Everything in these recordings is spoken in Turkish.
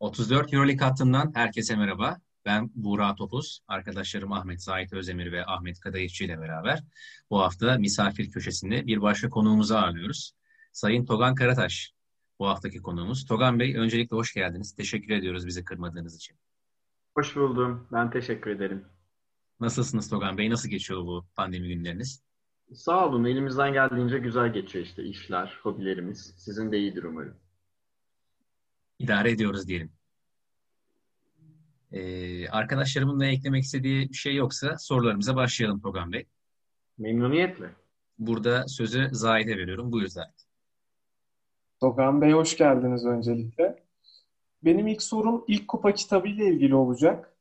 34 EuroLeague hattından herkese merhaba. Ben Burak Topuz, arkadaşlarım Ahmet Zahit Özemir ve Ahmet Kadayıfçı ile beraber bu hafta misafir köşesinde bir başka konuğumuzu ağırlıyoruz. Sayın Togan Karataş bu haftaki konuğumuz. Togan Bey, öncelikle hoş geldiniz. Teşekkür ediyoruz bizi kırmadığınız için. Hoş buldum. Ben teşekkür ederim. Nasılsınız Togan Bey? Nasıl geçiyor bu pandemi günleriniz? Sağ olun. Elimizden geldiğince güzel geçiyor işte işler, hobilerimiz. Sizin de iyidir umarım. İdare ediyoruz diyelim. Arkadaşlarımın da eklemek istediği bir şey yoksa sorularımıza başlayalım Togan Bey. Memnuniyetle. Burada sözü Zahit'e veriyorum. Buyur Zahit. Togan Bey, hoş geldiniz öncelikle. Benim ilk sorum ilk kupa kitabı ile ilgili olacak.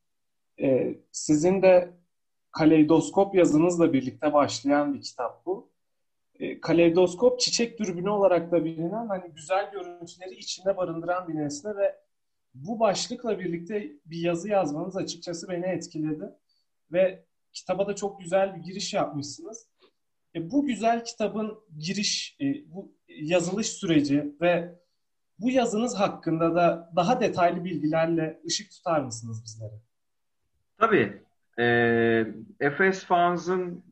Sizin de kaleidoskop yazınızla birlikte başlayan bir kitap bu. Kaleidoskop, çiçek dürbünü olarak da bilinen, hani güzel görüntüleri içinde barındıran bir nesne ve bu başlıkla birlikte bir yazı yazmanız açıkçası beni etkiledi. Ve kitaba da çok güzel bir giriş yapmışsınız. Bu güzel kitabın giriş, bu yazılış süreci ve bu yazınız hakkında da daha detaylı bilgilerle ışık tutar mısınız bizlere? Tabii. Efes Fans'ın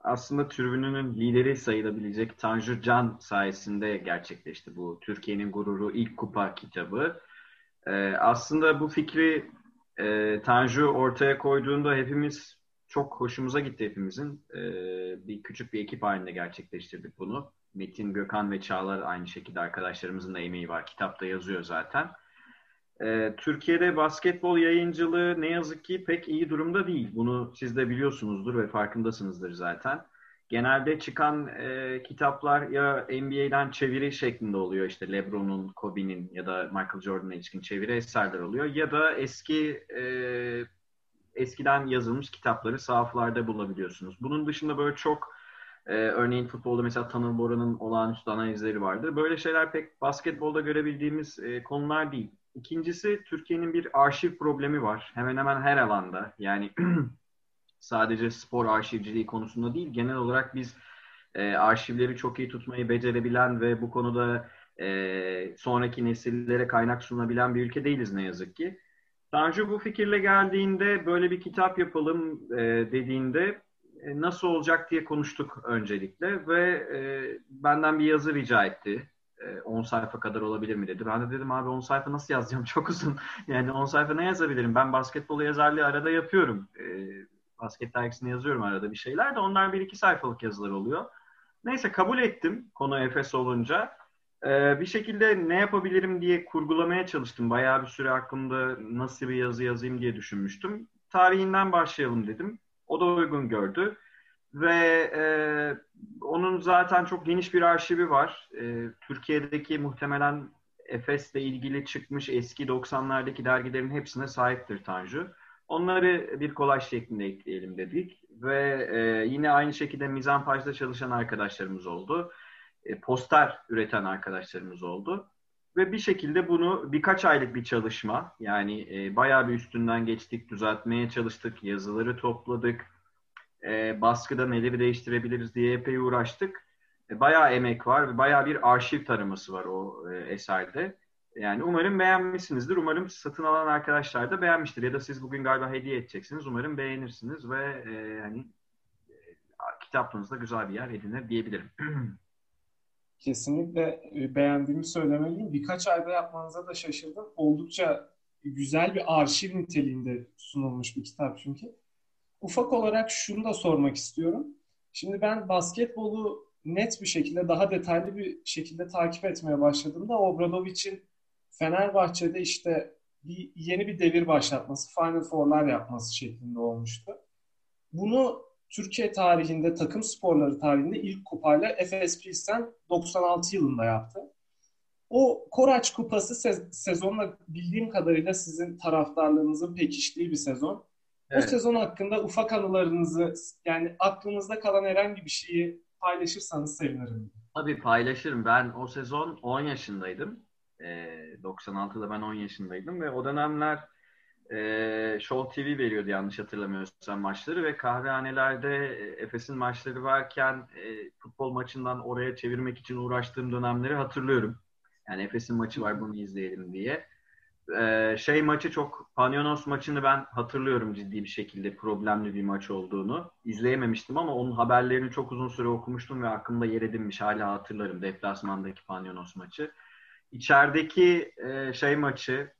aslında tribününün lideri sayılabilecek Tanju Can sayesinde gerçekleşti bu Türkiye'nin gururu ilk kupa kitabı. Aslında bu fikri Tanju ortaya koyduğunda hepimiz çok hoşumuza gitti hepimizin. Bir küçük bir ekip halinde gerçekleştirdik bunu. Metin, Gökhan ve Çağlar aynı şekilde arkadaşlarımızın da emeği var. Kitapta yazıyor zaten. Türkiye'de basketbol yayıncılığı ne yazık ki pek iyi durumda değil. Bunu siz de biliyorsunuzdur ve farkındasınızdır zaten. Genelde çıkan kitaplar ya NBA'den çeviri şeklinde oluyor. İşte LeBron'un, Kobe'nin ya da Michael Jordan'a ilişkin çeviri eserler oluyor. Ya da eskiden yazılmış kitapları sahaflarda bulabiliyorsunuz. Bunun dışında böyle çok örneğin futbolda mesela Tanıl Bora'nın olağanüstü analizleri vardır. Böyle şeyler pek basketbolda görebildiğimiz konular değil. İkincisi, Türkiye'nin bir arşiv problemi var. Hemen hemen her alanda. Yani sadece spor arşivciliği konusunda değil, genel olarak biz arşivleri çok iyi tutmayı becerebilen ve bu konuda sonraki nesillere kaynak sunabilen bir ülke değiliz ne yazık ki. Tanju bu fikirle geldiğinde, böyle bir kitap yapalım dediğinde nasıl olacak diye konuştuk öncelikle ve benden bir yazı rica etti. 10 sayfa kadar olabilir mi dedi. Ben de dedim abi 10 sayfa nasıl yazacağım, çok uzun. Yani 10 sayfa ne yazabilirim? Ben basketbolu yazarlığı arada yapıyorum. Basket dergisini yazıyorum arada bir şeyler de, onlar 1-2 sayfalık yazılar oluyor. Neyse, kabul ettim konu Efes olunca. Bir şekilde ne yapabilirim diye kurgulamaya çalıştım. Bayağı bir süre aklımda nasıl bir yazı yazayım diye düşünmüştüm. Tarihinden başlayalım dedim. O da uygun gördü. Ve onun zaten çok geniş bir arşivi var. Türkiye'deki muhtemelen Efes'le ilgili çıkmış eski 90'lardaki dergilerin hepsine sahiptir Tanju. Onları bir kolaj şeklinde ekleyelim dedik. Ve yine aynı şekilde mizampajda çalışan arkadaşlarımız oldu. Poster üreten arkadaşlarımız oldu. Ve bir şekilde bunu birkaç aylık bir çalışma, yani bayağı bir üstünden geçtik, düzeltmeye çalıştık, yazıları topladık. Baskıda neleri değiştirebiliriz diye epey uğraştık. Bayağı emek var ve bayağı bir arşiv taraması var o eserde. Yani umarım beğenmişsinizdir. Umarım satın alan arkadaşlar da beğenmiştir. Ya da siz bugün galiba hediye edeceksiniz. Umarım beğenirsiniz ve hani kitaplığınızda güzel bir yer edinir diyebilirim. Kesinlikle beğendiğimi söylemeliyim. Birkaç ayda yapmanıza da şaşırdım. Oldukça güzel bir arşiv niteliğinde sunulmuş bir kitap çünkü. Ufak olarak şunu da sormak istiyorum. Şimdi ben basketbolu net bir şekilde, daha detaylı bir şekilde takip etmeye başladığımda Obradoviç'in Fenerbahçe'de işte yeni bir devir başlatması, Final Four'lar yapması şeklinde olmuştu. Bunu Türkiye tarihinde, takım sporları tarihinde ilk kupayla Efes 96 yılında yaptı. O Koraç Kupası sezonla bildiğim kadarıyla sizin taraftarlarınızın pekiştiği bir sezon. Evet. O sezon hakkında ufak anılarınızı, yani aklınızda kalan herhangi bir şeyi paylaşırsanız sevinirim. Tabii paylaşırım. Ben o sezon 10 yaşındaydım. 96'da ben 10 yaşındaydım ve o dönemler Show TV veriyordu yanlış hatırlamıyorsam maçları ve kahvehanelerde Efes'in maçları varken futbol maçından oraya çevirmek için uğraştığım dönemleri hatırlıyorum. Yani Efes'in maçı var, bunu izleyelim diye. maçı çok, Panionios maçını ben hatırlıyorum ciddi bir şekilde problemli bir maç olduğunu. İzleyememiştim ama onun haberlerini çok uzun süre okumuştum ve aklımda yer edinmiş, hala hatırlarım deplasmandaki Panionios maçı. İçerideki maçı,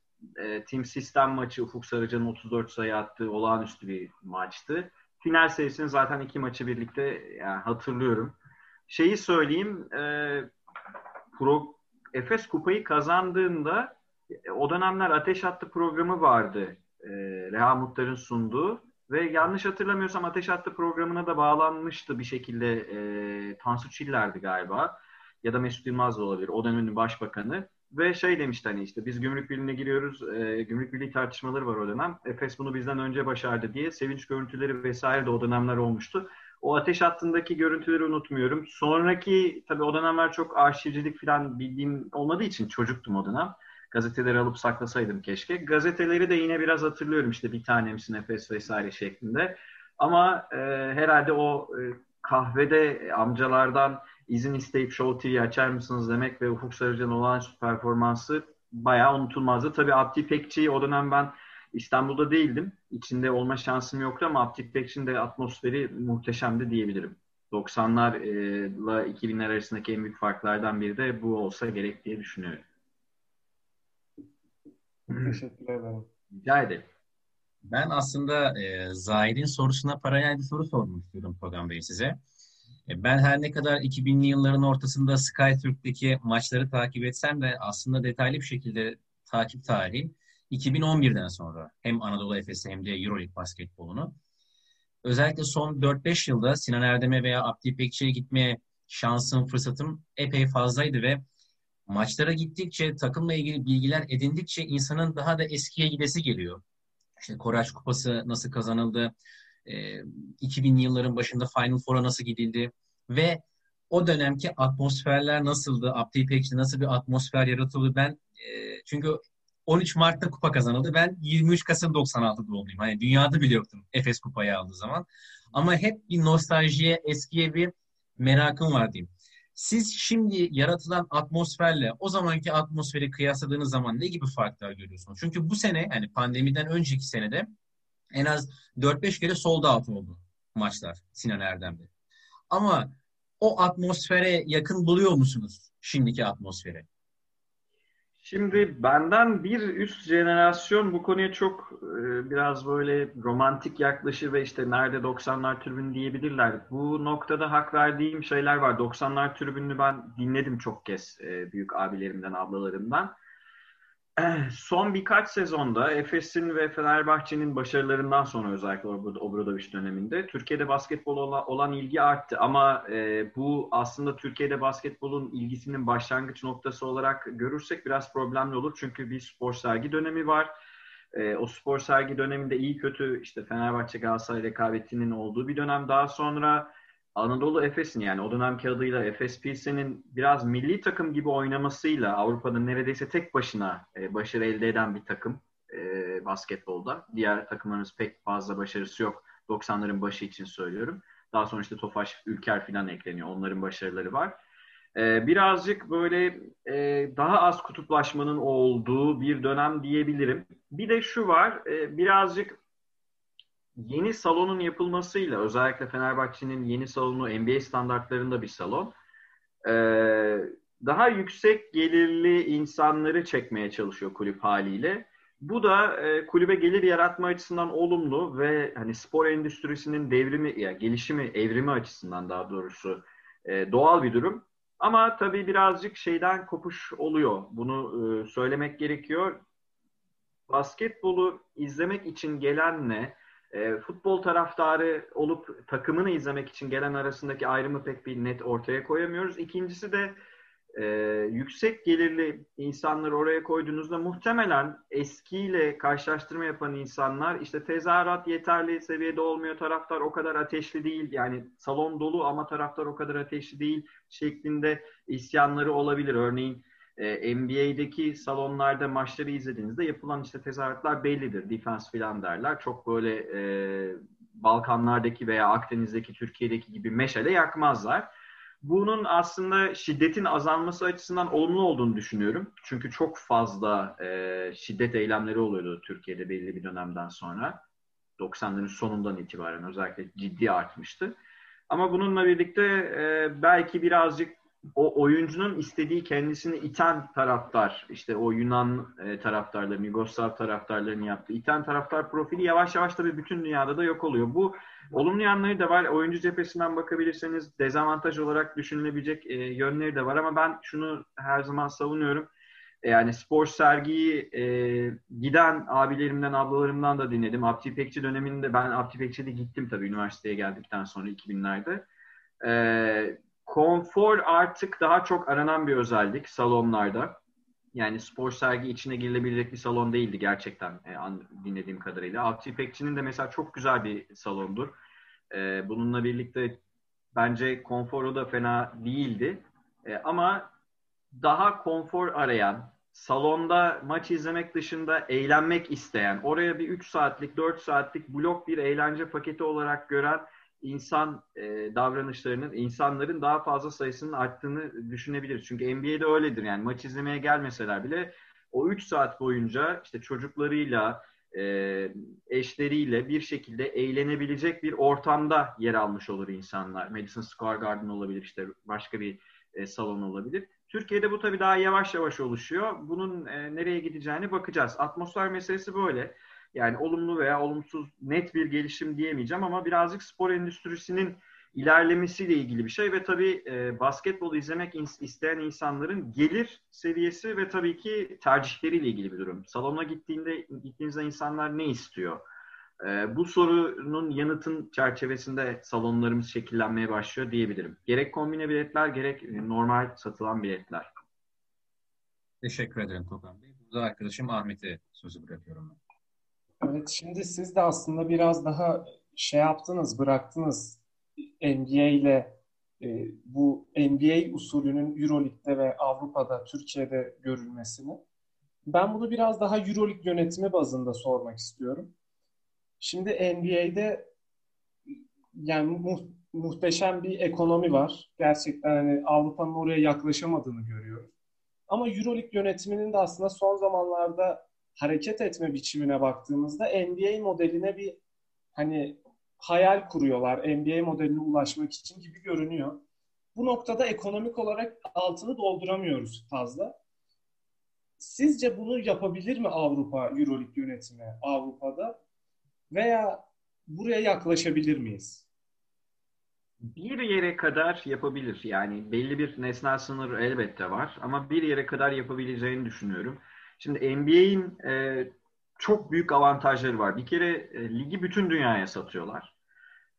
Team System maçı, Ufuk Sarıcan'ın 34 sayı attığı olağanüstü bir maçtı. Final serisinin zaten iki maçı birlikte yani hatırlıyorum. Şeyi söyleyeyim, Efes kupayı kazandığında o dönemler Ateş Hattı programı vardı. Reha Muhtar'ın sunduğu ve yanlış hatırlamıyorsam Ateş Hattı programına da bağlanmıştı bir şekilde Tansu Çiller'di galiba ya da Mesut Yılmaz da olabilir. O dönemin başbakanı ve demişti biz gümrük birliğine giriyoruz. Gümrük birliği tartışmaları var o dönem. Efes bunu bizden önce başardı diye sevinç görüntüleri vesaire de o dönemler olmuştu. O Ateş Hattı'ndaki görüntüleri unutmuyorum. Sonraki tabii o dönemler çok arşivcilik falan bildiğim olmadığı için çocuktum o dönem. Gazeteleri alıp saklasaydım keşke. Gazeteleri de yine biraz hatırlıyorum bir tanemsin Efes vesaire şeklinde. Ama herhalde o kahvede amcalardan izin isteyip Show TV açar mısınız demek ve Ufuk Sarıcan'ın olağanüstü performansı bayağı unutulmazdı. Tabii Abdi İpekçi, o dönem ben İstanbul'da değildim. İçinde olma şansım yoktu ama Abdi İpekçi'nin de atmosferi muhteşemdi diyebilirim. 90'larla 2000'ler arasındaki en büyük farklardan biri de bu olsa gerek diye düşünüyorum. Teşekkür ederim. Rica ederim. Ben aslında Zahid'in sorusuna paralel bir soru sormak istiyorum Togan Bey size. Ben her ne kadar 2000'li yılların ortasında Sky Türk'teki maçları takip etsem de aslında detaylı bir şekilde takip tarihi 2011'den sonra hem Anadolu Efes'i hem de EuroLeague basketbolunu. Özellikle son 4-5 yılda Sinan Erdem'e veya Abdi İpekçi'ye gitme şansım, fırsatım epey fazlaydı ve maçlara gittikçe, takımla ilgili bilgiler edindikçe insanın daha da eskiye gidesi geliyor. Koraç Kupası nasıl kazanıldı, 2000'li yılların başında Final Four'a nasıl gidildi ve o dönemki atmosferler nasıldı, Abdi İpekçi nasıl bir atmosfer yaratıldı. Ben çünkü 13 Mart'ta kupa kazanıldı. Ben 23 Kasım 96'da doğumluyum. Hani dünyada bile yoktum Efes kupayı aldığı zaman. Ama hep bir nostaljiye, eskiye bir merakım var diyeyim. Siz şimdi yaratılan atmosferle o zamanki atmosferi kıyasladığınız zaman ne gibi farklar görüyorsunuz? Çünkü bu sene, yani pandemiden önceki senede en az 4-5 kere sold out oldu maçlar Sinan Erdem'de. Ama o atmosfere yakın buluyor musunuz şimdiki atmosfere? Şimdi benden bir üst jenerasyon bu konuya çok biraz böyle romantik yaklaşır ve nerede 90'lar tribünü diyebilirler. Bu noktada hak verdiğim şeyler var. 90'lar tribününü ben dinledim çok kez büyük abilerimden, ablalarımdan. Son birkaç sezonda Efes'in ve Fenerbahçe'nin başarılarından sonra özellikle Obradoviç döneminde Türkiye'de basketbol olan ilgi arttı. Ama bu aslında Türkiye'de basketbolun ilgisinin başlangıç noktası olarak görürsek biraz problemli olur. Çünkü bir spor sergi dönemi var. O spor sergi döneminde iyi kötü Fenerbahçe Galatasaray rekabetinin olduğu bir dönem. Daha sonra Anadolu Efes'in, yani o dönemki adıyla Efes Pilsen'in biraz milli takım gibi oynamasıyla Avrupa'da neredeyse tek başına başarı elde eden bir takım basketbolda. Diğer takımlarımız pek fazla başarısı yok. 90'ların başı için söylüyorum. Daha sonra Tofaş, Ülker filan ekleniyor. Onların başarıları var. Birazcık böyle daha az kutuplaşmanın olduğu bir dönem diyebilirim. Bir de şu var, birazcık yeni salonun yapılmasıyla, özellikle Fenerbahçe'nin yeni salonu NBA standartlarında bir salon, daha yüksek gelirli insanları çekmeye çalışıyor kulüp haliyle. Bu da kulübe gelir yaratma açısından olumlu ve hani spor endüstrisinin devrimi, yani gelişimi, evrimi açısından daha doğrusu doğal bir durum. Ama tabii birazcık kopuş oluyor. Bunu söylemek gerekiyor. Basketbolu izlemek için gelenle futbol taraftarı olup takımını izlemek için gelen arasındaki ayrımı pek bir net ortaya koyamıyoruz. İkincisi de yüksek gelirli insanları oraya koyduğunuzda muhtemelen eskiyle karşılaştırma yapan insanlar tezahürat yeterli seviyede olmuyor, taraftar o kadar ateşli değil, yani salon dolu ama taraftar o kadar ateşli değil şeklinde isyanları olabilir. Örneğin NBA'deki salonlarda maçları izlediğinizde yapılan tezahüratlar bellidir. Defense filan derler. Çok böyle Balkanlardaki veya Akdeniz'deki, Türkiye'deki gibi meşale yakmazlar. bunun aslında şiddetin azalması açısından olumlu olduğunu düşünüyorum. Çünkü çok fazla şiddet eylemleri oluyordu Türkiye'de belli bir dönemden sonra. 90'ların sonundan itibaren özellikle ciddi artmıştı. Ama bununla birlikte belki birazcık o oyuncunun istediği, kendisini iten taraftar, işte o Yunan taraftarların, Yugoslav taraftarlarının yaptığı iten taraftar profili yavaş yavaş tabii bütün dünyada da yok oluyor. Bu olumlu yanları da var. Oyuncu cephesinden bakabilirseniz dezavantaj olarak düşünülebilecek yönleri de var ama ben şunu her zaman savunuyorum. Yani spor sergiyi giden abilerimden, ablalarımdan da dinledim. Abdi İpekçi döneminde, ben Abdi İpekçi'de gittim tabii üniversiteye geldikten sonra 2000'lerde. Konfor artık daha çok aranan bir özellik salonlarda. Yani spor sergi içine girilebilecek bir salon değildi gerçekten dinlediğim kadarıyla. Abdi İpekçi'nin de mesela çok güzel bir salondur. Bununla birlikte bence konforu da fena değildi. Ama daha konfor arayan, salonda maç izlemek dışında eğlenmek isteyen, oraya bir 3 saatlik, 4 saatlik blok bir eğlence paketi olarak gören insan davranışlarının, insanların daha fazla sayısının arttığını düşünebiliriz. Çünkü NBA'de öyledir yani, maç izlemeye gelmeseler bile o 3 saat boyunca işte çocuklarıyla, eşleriyle bir şekilde eğlenebilecek bir ortamda yer almış olur insanlar. Madison Square Garden olabilir, işte başka bir salon olabilir. Türkiye'de bu tabii daha yavaş yavaş oluşuyor. Bunun nereye gideceğine bakacağız. Atmosfer meselesi böyle. Yani olumlu veya olumsuz net bir gelişim diyemeyeceğim ama birazcık spor endüstrisinin ilerlemesiyle ilgili bir şey ve tabii basketbolu izlemek isteyen insanların gelir seviyesi ve tabii ki tercihleriyle ilgili bir durum. Salona gittiğinizde insanlar ne istiyor? Bu sorunun yanıtın çerçevesinde salonlarımız şekillenmeye başlıyor diyebilirim. Gerek kombine biletler, gerek normal satılan biletler. Teşekkür ederim Togan Bey. Burada arkadaşım Ahmet'e sözü bırakıyorum ben. Evet, şimdi siz de aslında biraz daha bıraktınız. NBA ile bu NBA usulünün EuroLeague'de ve Avrupa'da, Türkiye'de görülmesini. Ben bunu biraz daha EuroLeague yönetimi bazında sormak istiyorum. Şimdi NBA'de yani muhteşem bir ekonomi var. Gerçekten hani Avrupa'nın oraya yaklaşamadığını görüyoruz. Ama EuroLeague yönetiminin de aslında son zamanlarda hareket etme biçimine baktığımızda NBA modeline bir hani hayal kuruyorlar. NBA modeline ulaşmak için gibi görünüyor. Bu noktada ekonomik olarak altını dolduramıyoruz fazla. Sizce bunu yapabilir mi Avrupa, EuroLeague yönetimi Avrupa'da? Veya buraya yaklaşabilir miyiz? Bir yere kadar yapabilir. Yani belli bir nesnel sınır elbette var. Ama bir yere kadar yapabileceğini düşünüyorum. Şimdi NBA'in çok büyük avantajları var. Bir kere ligi bütün dünyaya satıyorlar.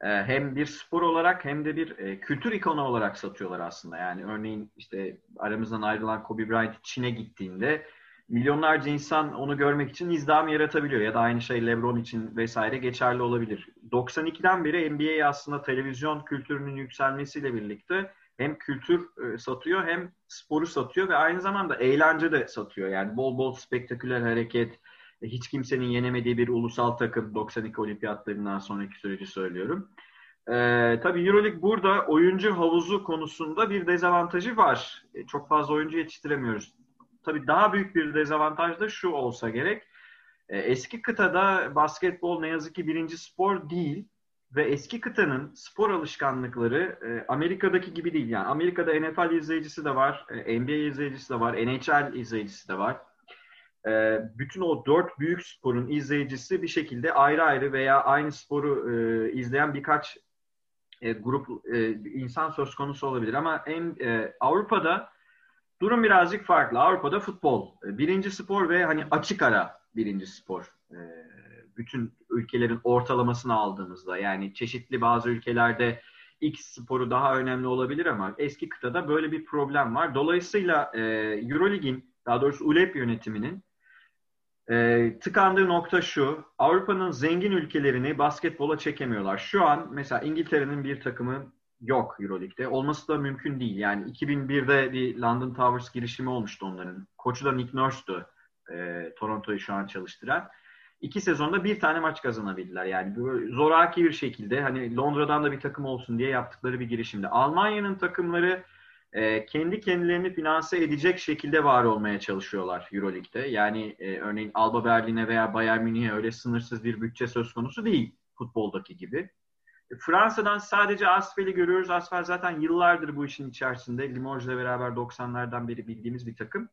Hem bir spor olarak hem de bir kültür ikonu olarak satıyorlar aslında. Yani örneğin işte aramızdan ayrılan Kobe Bryant Çin'e gittiğinde milyonlarca insan onu görmek için izdiham yaratabiliyor ya da aynı şey LeBron için vesaire geçerli olabilir. 92'den beri NBA aslında televizyon kültürünün yükselmesiyle birlikte hem kültür satıyor hem sporu satıyor ve aynı zamanda eğlence de satıyor. Yani bol bol spektaküler hareket, hiç kimsenin yenemediği bir ulusal takım, 92 olimpiyatlarından sonraki süreci söylüyorum. Tabii EuroLeague burada oyuncu havuzu konusunda bir dezavantajı var. Çok fazla oyuncu yetiştiremiyoruz. Tabii daha büyük bir dezavantaj da şu olsa gerek. Eski kıtada basketbol ne yazık ki birinci spor değil ve eski kıtanın spor alışkanlıkları Amerika'daki gibi değil. Yani Amerika'da NFL izleyicisi de var, NBA izleyicisi de var, NHL izleyicisi de var. Bütün o dört büyük sporun izleyicisi bir şekilde ayrı ayrı veya aynı sporu izleyen birkaç grup insan söz konusu olabilir. Ama Avrupa'da durum birazcık farklı. Avrupa'da futbol birinci spor ve hani açık ara birinci spor. Bütün ülkelerin ortalamasını aldığımızda yani çeşitli bazı ülkelerde X sporu daha önemli olabilir ama eski kıtada böyle bir problem var. Dolayısıyla EuroLeague'in, daha doğrusu ULEB yönetiminin tıkandığı nokta şu. Avrupa'nın zengin ülkelerini basketbola çekemiyorlar. Şu an mesela İngiltere'nin bir takımı yok EuroLeague'de. Olması da mümkün değil. Yani 2001'de bir London Towers girişimi olmuştu onların. Koçu da Nick Nurse'tu. Toronto'yu şu an çalıştıran. 2 sezonda bir tane maç kazanabildiler. Yani zoraki bir şekilde, hani Londra'dan da bir takım olsun diye yaptıkları bir girişimde. Almanya'nın takımları kendi kendilerini finanse edecek şekilde var olmaya çalışıyorlar EuroLeague'de. Yani örneğin Alba Berlin'e veya Bayern Münih'e öyle sınırsız bir bütçe söz konusu değil futboldaki gibi. Fransa'dan sadece Asfel'i görüyoruz. Asfel zaten yıllardır bu işin içerisinde. Limoges'le beraber 90'lardan beri bildiğimiz bir takım.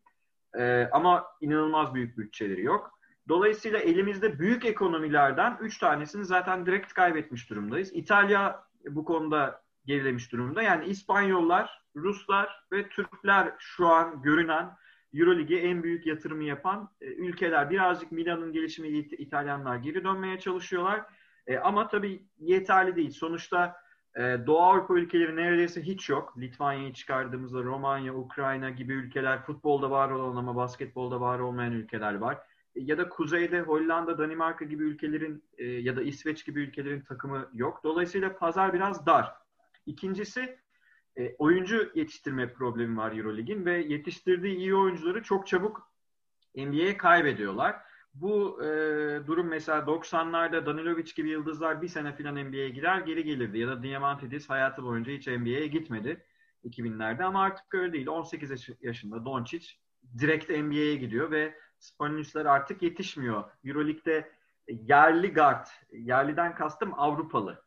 Ama inanılmaz büyük bütçeleri yok. Dolayısıyla elimizde büyük ekonomilerden 3 tanesini zaten direkt kaybetmiş durumdayız. İtalya bu konuda gerilemiş durumda. Yani İspanyollar, Ruslar ve Türkler şu an görünen EuroLeague'e en büyük yatırımı yapan ülkeler. Birazcık Milan'ın gelişimiyle İtalyanlar geri dönmeye çalışıyorlar. Ama tabii yeterli değil. Sonuçta Doğu Avrupa ülkeleri neredeyse hiç yok. Litvanya'yı çıkardığımızda Romanya, Ukrayna gibi ülkeler, futbolda var olan ama basketbolda var olmayan ülkeler var. Ya da kuzeyde Hollanda, Danimarka gibi ülkelerin ya da İsveç gibi ülkelerin takımı yok. Dolayısıyla pazar biraz dar. İkincisi oyuncu yetiştirme problemi var EuroLeague'in ve yetiştirdiği iyi oyuncuları çok çabuk NBA'ye kaybediyorlar. Bu durum mesela 90'larda Danilovic gibi yıldızlar bir sene filan NBA'ye girer geri gelirdi. Ya da Diamantidis hayatı boyunca hiç NBA'ye gitmedi 2000'lerde ama artık öyle değil. 18 yaşında Doncic direkt NBA'ye gidiyor ve Sponius'lar artık yetişmiyor. EuroLeague'de yerli guard, yerliden kastım Avrupalı.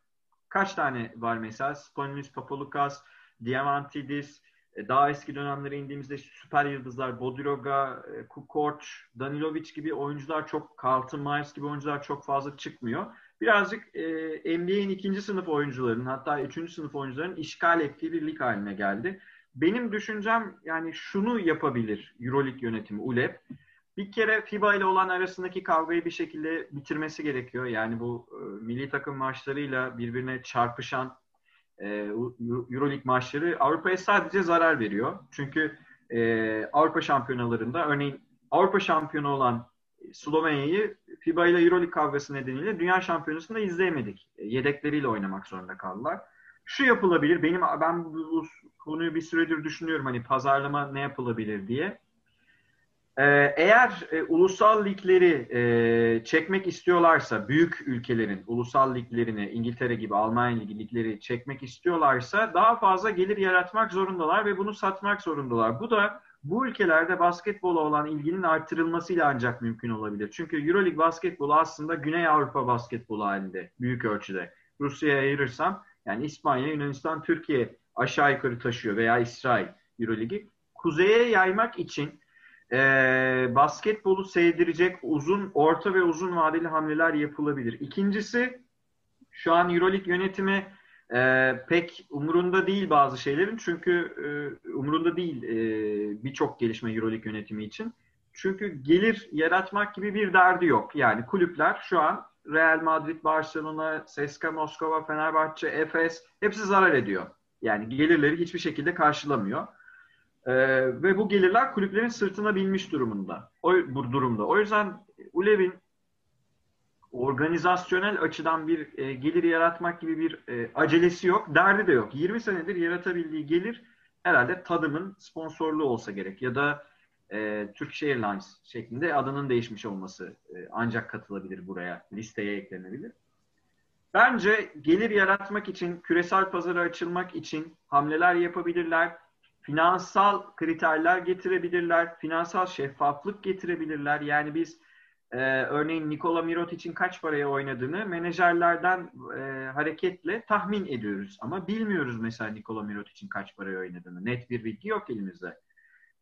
Kaç tane var mesela? Sponius, Papolukas, Diamantidis, daha eski dönemlere indiğimizde süper yıldızlar Bodiroga, Kukoc, Danilovic gibi oyuncular çok, Carlton Myers gibi oyuncular çok fazla çıkmıyor. Birazcık NBA'nin 2. sınıf oyuncularının, hatta 3. sınıf oyuncuların işgal ettiği bir lig haline geldi. Benim düşüncem yani şunu yapabilir EuroLeague yönetimi, ULEB. Bir kere FIBA ile olan arasındaki kavgayı bir şekilde bitirmesi gerekiyor. Yani bu milli takım maçlarıyla birbirine çarpışan EuroLeague maçları Avrupa'ya sadece zarar veriyor. Çünkü Avrupa şampiyonalarında örneğin Avrupa şampiyonu olan Slovenya'yı FIBA ile EuroLeague kavgası nedeniyle dünya şampiyonasında izleyemedik. Yedekleriyle oynamak zorunda kaldılar. Şu yapılabilir. Ben bu konuyu bir süredir düşünüyorum. Hani pazarlama ne yapılabilir diye. Eğer ulusal ligleri çekmek istiyorlarsa, büyük ülkelerin ulusal liglerini, İngiltere gibi, Almanya gibi ligleri çekmek istiyorlarsa daha fazla gelir yaratmak zorundalar ve bunu satmak zorundalar. Bu da bu ülkelerde basketbola olan ilginin artırılmasıyla ancak mümkün olabilir. Çünkü EuroLeague basketbolu aslında Güney Avrupa basketbolu halinde büyük ölçüde. Rusya'ya ayırırsam yani İspanya, Yunanistan, Türkiye aşağı yukarı taşıyor veya İsrail EuroLeague'i. Kuzeye yaymak için basketbolu sevdirecek orta ve uzun vadeli hamleler yapılabilir. İkincisi, şu an EuroLeague yönetimi pek umurunda değil bazı şeylerin. Çünkü umurunda değil birçok gelişme EuroLeague yönetimi için. Çünkü gelir yaratmak gibi bir derdi yok. Yani kulüpler şu an Real Madrid, Barcelona, CSKA Moskova, Fenerbahçe, Efes hepsi zarar ediyor. Yani gelirleri hiçbir şekilde karşılamıyor. Ve bu gelirler kulüplerin sırtına binmiş durumunda. Bu durumda. O yüzden ULEB'in organizasyonel açıdan bir gelir yaratmak gibi bir acelesi yok, derdi de yok. 20 senedir yaratabildiği gelir herhalde tadımın sponsorluğu olsa gerek ya da Turkish Airlines şeklinde adının değişmiş olması ancak katılabilir buraya, listeye eklenebilir. Bence gelir yaratmak için, küresel pazara açılmak için hamleler yapabilirler. Finansal kriterler getirebilirler, finansal şeffaflık getirebilirler. Yani biz örneğin Nikola Mirotic'in kaç paraya oynadığını menajerlerden hareketle tahmin ediyoruz. Ama bilmiyoruz mesela Nikola Mirotic'in kaç paraya oynadığını. Net bir bilgi yok elimizde.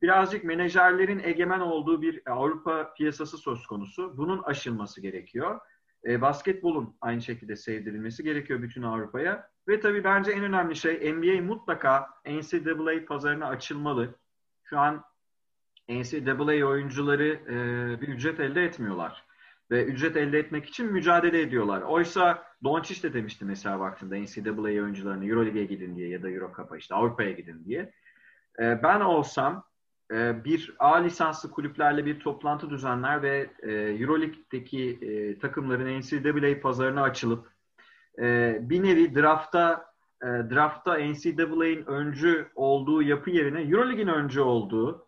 Birazcık menajerlerin egemen olduğu bir Avrupa piyasası söz konusu. Bunun aşılması gerekiyor. Basketbolun aynı şekilde sevdirilmesi gerekiyor bütün Avrupa'ya. Ve tabii bence en önemli şey NBA mutlaka NCAA pazarına açılmalı. Şu an NCAA oyuncuları bir ücret elde etmiyorlar. Ve ücret elde etmek için mücadele ediyorlar. Oysa Doncic de demişti mesela vaktinde NCAA oyuncularını EuroLeague'e gidin diye ya da EuroCup'a işte Avrupa'ya gidin diye. Ben olsam bir A lisanslı kulüplerle bir toplantı düzenler ve EuroLeague'deki takımların NCAA pazarına açılıp bir nevi draftta NCAA'nin öncü olduğu yapı yerine EuroLeague'in öncü olduğu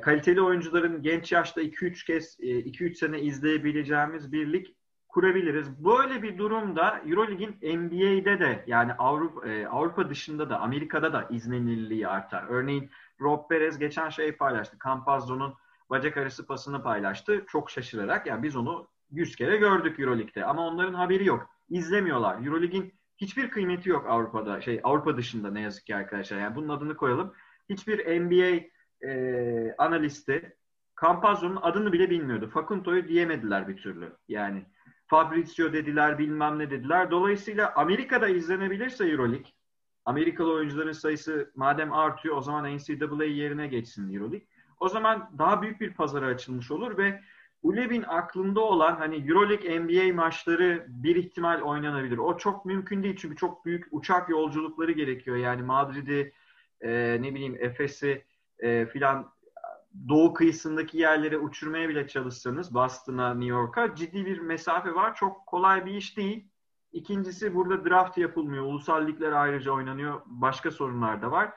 kaliteli oyuncuların genç yaşta 2-3 kez 2-3 sene izleyebileceğimiz bir lig kurabiliriz. Böyle bir durumda EuroLeague'in NBA'de de, yani Avrupa dışında da, Amerika'da da izlenirliği artar. Örneğin Rob Perez geçen şeyi paylaştı. Campazzo'nun bacak arası pasını paylaştı. Çok şaşırarak, yani biz onu 100 kere gördük EuroLeague'de ama onların haberi yok. İzlemiyorlar. EuroLeague'in hiçbir kıymeti yok Avrupa'da, Avrupa dışında ne yazık ki arkadaşlar. Yani bunun adını koyalım. Hiçbir NBA analisti Campazzo'nun adını bile bilmiyordu. Facunto'yu diyemediler bir türlü. Yani Fabrizio dediler, bilmem ne dediler. Dolayısıyla Amerika'da izlenebilirse EuroLeague, Amerikalı oyuncuların sayısı madem artıyor, o zaman NCAA yerine geçsin EuroLeague. O zaman daha büyük bir pazara açılmış olur ve ULEB'in aklında olan EuroLeague NBA maçları bir ihtimal oynanabilir. O çok mümkün değil çünkü çok büyük uçak yolculukları gerekiyor. Yani Madrid'i, Efes'i filan doğu kıyısındaki yerlere uçurmaya bile çalışsanız, Boston'a, New York'a ciddi bir mesafe var. Çok kolay bir iş değil. İkincisi, burada draft yapılmıyor. Ulusal ligler ayrıca oynanıyor. Başka sorunlar da var.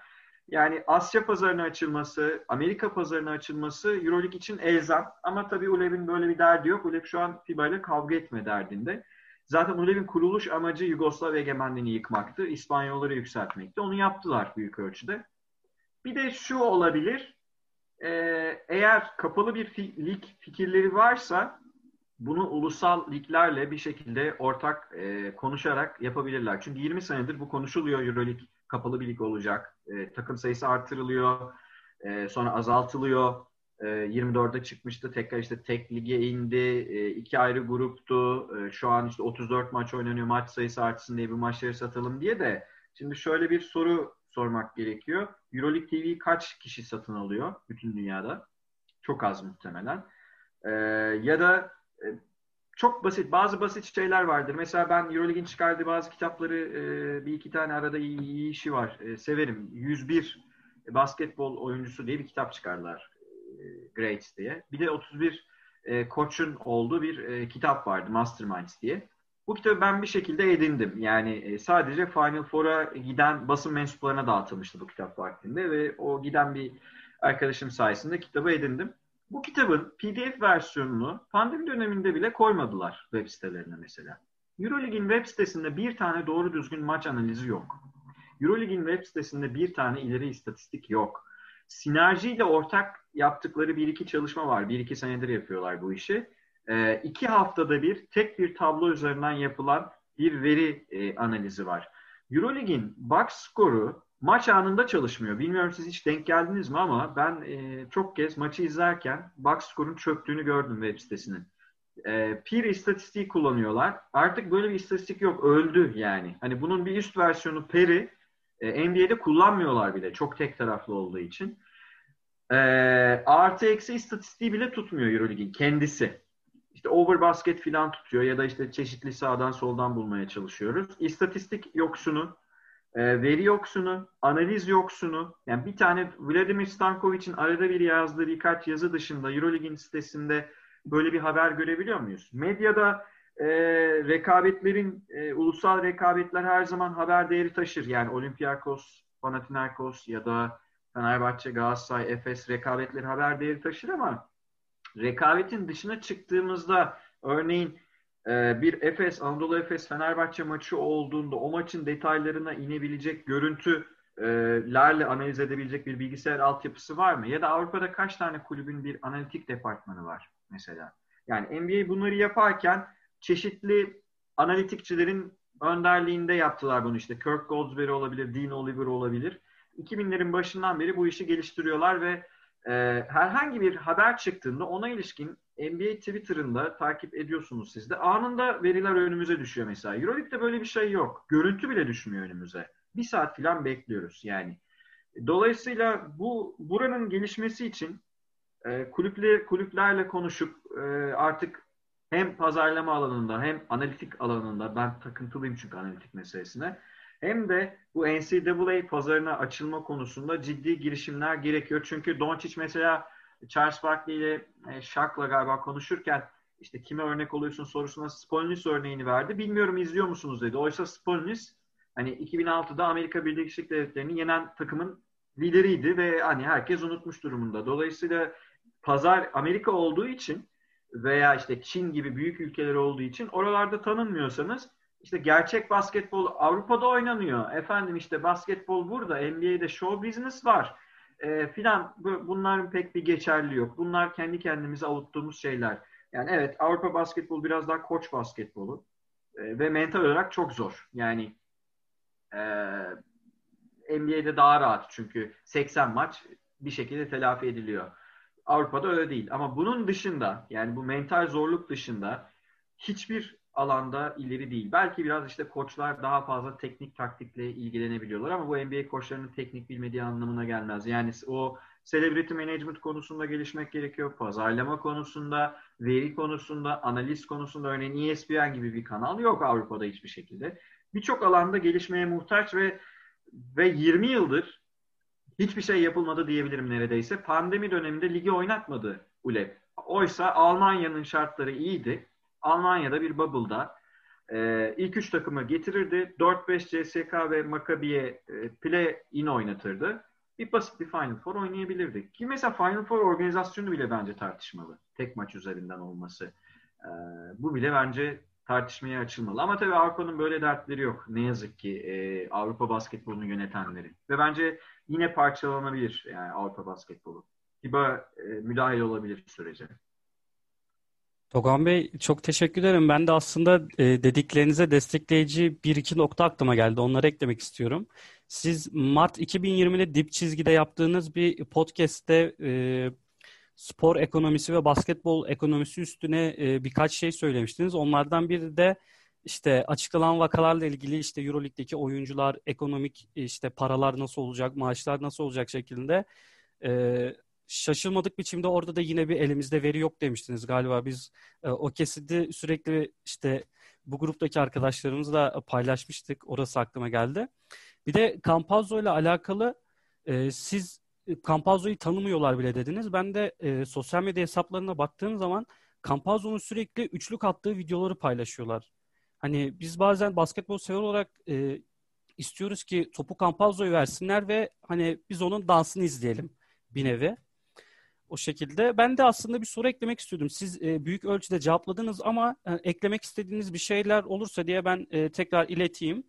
Yani Asya pazarına açılması, Amerika pazarına açılması EuroLeague için elzem. Ama tabii ULEB'in böyle bir derdi yok. ULEB şu an FIBA ile kavga etme derdinde. Zaten ULEB'in kuruluş amacı Yugoslav egemenliğini yıkmaktı. İspanyolları yükseltmekti. Onu yaptılar büyük ölçüde. Bir de şu olabilir. Eğer kapalı bir lig fikirleri varsa bunu ulusal liglerle bir şekilde ortak konuşarak yapabilirler. Çünkü 20 senedir bu konuşuluyor. EuroLeague kapalı bir lig olacak. Takım sayısı artırılıyor. Sonra azaltılıyor. 24'e çıkmıştı. Tekrar tek lige indi. 2 ayrı gruptu. Şu an 34 maç oynanıyor. Maç sayısı artsın diye, bu maçları satalım diye de. Şimdi şöyle bir soru sormak gerekiyor. EuroLeague TV'yi kaç kişi satın alıyor bütün dünyada? Çok az muhtemelen. Ya da çok basit, bazı basit şeyler vardır. Mesela ben EuroLeague'in çıkardığı bazı kitapları bir iki tane arada iyi işi var. Severim. 101 basketbol oyuncusu diye bir kitap çıkardılar. Greats diye. Bir de 31 koçun olduğu bir kitap vardı. Masterminds diye. Bu kitabı ben bir şekilde edindim. Yani sadece Final Four'a giden basın mensuplarına dağıtılmıştı bu kitap vaktinde ve o giden bir arkadaşım sayesinde kitabı edindim. Bu kitabın PDF versiyonunu pandemi döneminde bile koymadılar web sitelerine mesela. EuroLeague'in web sitesinde bir tane doğru düzgün maç analizi yok. EuroLeague'in web sitesinde bir tane ileri istatistik yok. Sinerjiyle ortak yaptıkları bir iki çalışma var. 1-2 senedir yapıyorlar bu işi. 2 haftada bir tek bir tablo üzerinden yapılan bir veri analizi var. EuroLeague'in box skoru maç anında çalışmıyor. Bilmiyorum siz hiç denk geldiniz mi ama ben çok kez maçı izlerken box skorun çöktüğünü gördüm web sitesinin. Peer istatistiği kullanıyorlar. Artık böyle bir istatistik yok. Öldü yani. Bunun bir üst versiyonu peri. NBA'de kullanmıyorlar bile. Çok tek taraflı olduğu için. Artı eksi istatistiği bile tutmuyor EuroLeague'in kendisi. Over basket filan tutuyor ya da çeşitli sağdan soldan bulmaya çalışıyoruz. İstatistik yoksunu, veri yoksunu, analiz yoksunu. Yani bir tane Vladimir Stankovic'in arada bir yazdığı birkaç yazı dışında EuroLeague'in sitesinde böyle bir haber görebiliyor muyuz? Medyada rekabetlerin, ulusal rekabetler her zaman haber değeri taşır. Yani Olympiakos, Panathinaikos ya da Fenerbahçe, Galatasaray, Efes rekabetleri haber değeri taşır ama rekabetin dışına çıktığımızda, örneğin bir Anadolu Efes Fenerbahçe maçı olduğunda o maçın detaylarına inebilecek, görüntülerle analiz edebilecek bir bilgisayar altyapısı var mı? Ya da Avrupa'da kaç tane kulübün bir analitik departmanı var mesela? Yani NBA bunları yaparken çeşitli analitikçilerin önderliğinde yaptılar bunu. Kirk Goldsberry olabilir, Dean Oliver olabilir. 2000'lerin başından beri bu işi geliştiriyorlar ve herhangi bir haber çıktığında ona ilişkin NBA Twitter'ında takip ediyorsunuz siz de. Anında veriler önümüze düşüyor mesela. EuroLeague'de böyle bir şey yok. Görüntü bile düşmüyor önümüze. Bir saat falan bekliyoruz yani. Dolayısıyla buranın gelişmesi için kulüplerle konuşup artık hem pazarlama alanında hem analitik alanında, ben takıntılıyım çünkü analitik meselesine, hem de bu NCAA pazarına açılma konusunda ciddi girişimler gerekiyor. Çünkü Doncic mesela Charles Barkley ile Shaq'la galiba konuşurken kime örnek oluyorsun sorusuna Sponius örneğini verdi. Bilmiyorum izliyor musunuz dedi. Oysa Sponius 2006'da Amerika Birleşik Devletleri'ni yenen takımın lideriydi ve hani herkes unutmuş durumunda. Dolayısıyla pazar Amerika olduğu için veya işte Çin gibi büyük ülkeler olduğu için oralarda tanınmıyorsanız işte gerçek basketbol Avrupa'da oynanıyor. Efendim işte basketbol burada, NBA'de show business var filan. Bunların pek bir geçerli yok. Bunlar kendi kendimize avuttuğumuz şeyler. Yani evet, Avrupa basketbolu biraz daha koç basketbolu ve mental olarak çok zor. Yani NBA'de daha rahat çünkü 80 maç bir şekilde telafi ediliyor. Avrupa'da öyle değil. Ama bunun dışında, yani bu mental zorluk dışında hiçbir alanda ileri değil. Belki biraz işte koçlar daha fazla teknik taktikle ilgilenebiliyorlar ama bu NBA koçlarının teknik bilmediği anlamına gelmez. Yani o celebrity management konusunda gelişmek gerekiyor. Pazarlama konusunda, veri konusunda, analiz konusunda örneğin ESPN gibi bir kanal yok Avrupa'da hiçbir şekilde. Birçok alanda gelişmeye muhtaç ve 20 yıldır hiçbir şey yapılmadı diyebilirim neredeyse. Pandemi döneminde ligi oynatmadı ULEB. Oysa Almanya'nın şartları iyiydi. Almanya'da bir bubble'da ilk 3 takımı getirirdi. 4-5 CSKA ve Maccabi'ye play-in oynatırdı. Bir basit bir Final Four oynayabilirdik. Ki mesela Final Four organizasyonu bile bence tartışmalı. Tek maç üzerinden olması. Bu bile bence tartışmaya açılmalı. Ama tabii Avrupa'nın böyle dertleri yok. Ne yazık ki Avrupa basketbolunu yönetenlerin. Ve bence yine parçalanabilir yani Avrupa basketbolu. FIBA müdahil olabilir sürece. Togan Bey, çok teşekkür ederim. Ben de aslında dediklerinize destekleyici bir iki nokta aklıma geldi. Onları eklemek istiyorum. Siz Mart 2020'de Dip Çizgi'de yaptığınız bir podcast'te spor ekonomisi ve basketbol ekonomisi üstüne birkaç şey söylemiştiniz. Onlardan biri de işte açıklanan vakalarla ilgili işte EuroLeague'deki oyuncular, ekonomik işte paralar nasıl olacak, maaşlar nasıl olacak şeklinde şaşılmadık biçimde orada da yine bir elimizde veri yok demiştiniz galiba. Biz o kesidi sürekli işte bu gruptaki arkadaşlarımızla paylaşmıştık. Orası aklıma geldi. Bir de Campazzo ile alakalı siz Campazzo'yu tanımıyorlar bile dediniz. Ben de sosyal medya hesaplarına baktığım zaman Campazzo'nun sürekli üçlük attığı videoları paylaşıyorlar. Hani biz bazen basketbol sever olarak istiyoruz ki topu Campazzo'ya versinler ve hani biz onun dansını izleyelim bir nevi. O şekilde. Ben de aslında bir soru eklemek istiyordum. Siz büyük ölçüde cevapladınız ama eklemek istediğiniz bir şeyler olursa diye ben tekrar ileteyim.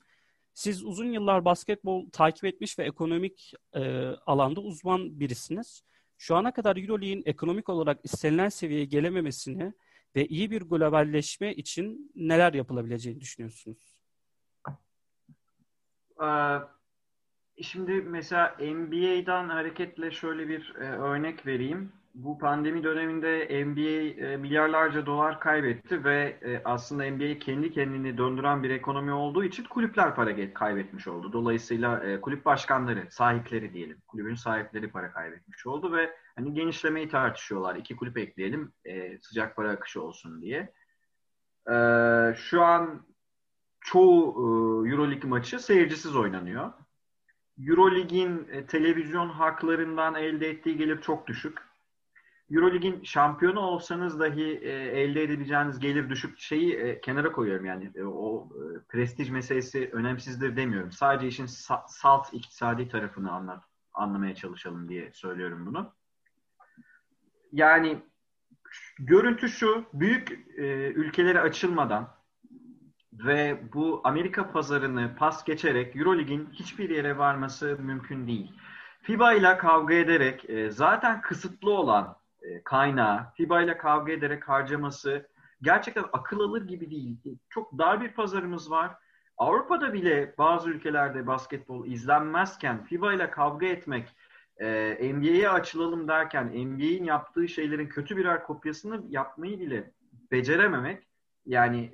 Siz uzun yıllar basketbol takip etmiş ve ekonomik alanda uzman birisiniz. Şu ana kadar EuroLeague'in ekonomik olarak istenilen seviyeye gelememesini ve iyi bir globalleşme için neler yapılabileceğini düşünüyorsunuz? Şimdi mesela NBA'den hareketle şöyle bir örnek vereyim. Bu pandemi döneminde NBA milyarlarca dolar kaybetti ve aslında NBA kendi kendini döndüren bir ekonomi olduğu için kulüpler para kaybetmiş oldu. Dolayısıyla kulüp başkanları, sahipleri diyelim, kulübün sahipleri para kaybetmiş oldu ve hani genişlemeyi tartışıyorlar. 2 kulüp ekleyelim, sıcak para akışı olsun diye. Şu an çoğu EuroLeague maçı seyircisiz oynanıyor. EuroLeague'in televizyon haklarından elde ettiği gelir çok düşük. EuroLeague'in şampiyonu olsanız dahi elde edebileceğiniz gelir düşük şeyi kenara koyuyorum. Yani o prestij meselesi önemsizdir demiyorum. Sadece işin salt iktisadi tarafını anlamaya çalışalım diye söylüyorum bunu. Yani görüntü şu, büyük ülkelere açılmadan ve bu Amerika pazarını pas geçerek EuroLeague'in hiçbir yere varması mümkün değil. FIBA ile kavga ederek zaten kısıtlı olan kaynağı FIBA ile kavga ederek harcaması gerçekten akıl alır gibi değil. Çok dar bir pazarımız var. Avrupa'da bile bazı ülkelerde basketbol izlenmezken FIBA ile kavga etmek, NBA'ye açılalım derken NBA'in yaptığı şeylerin kötü birer kopyasını yapmayı bile becerememek, yani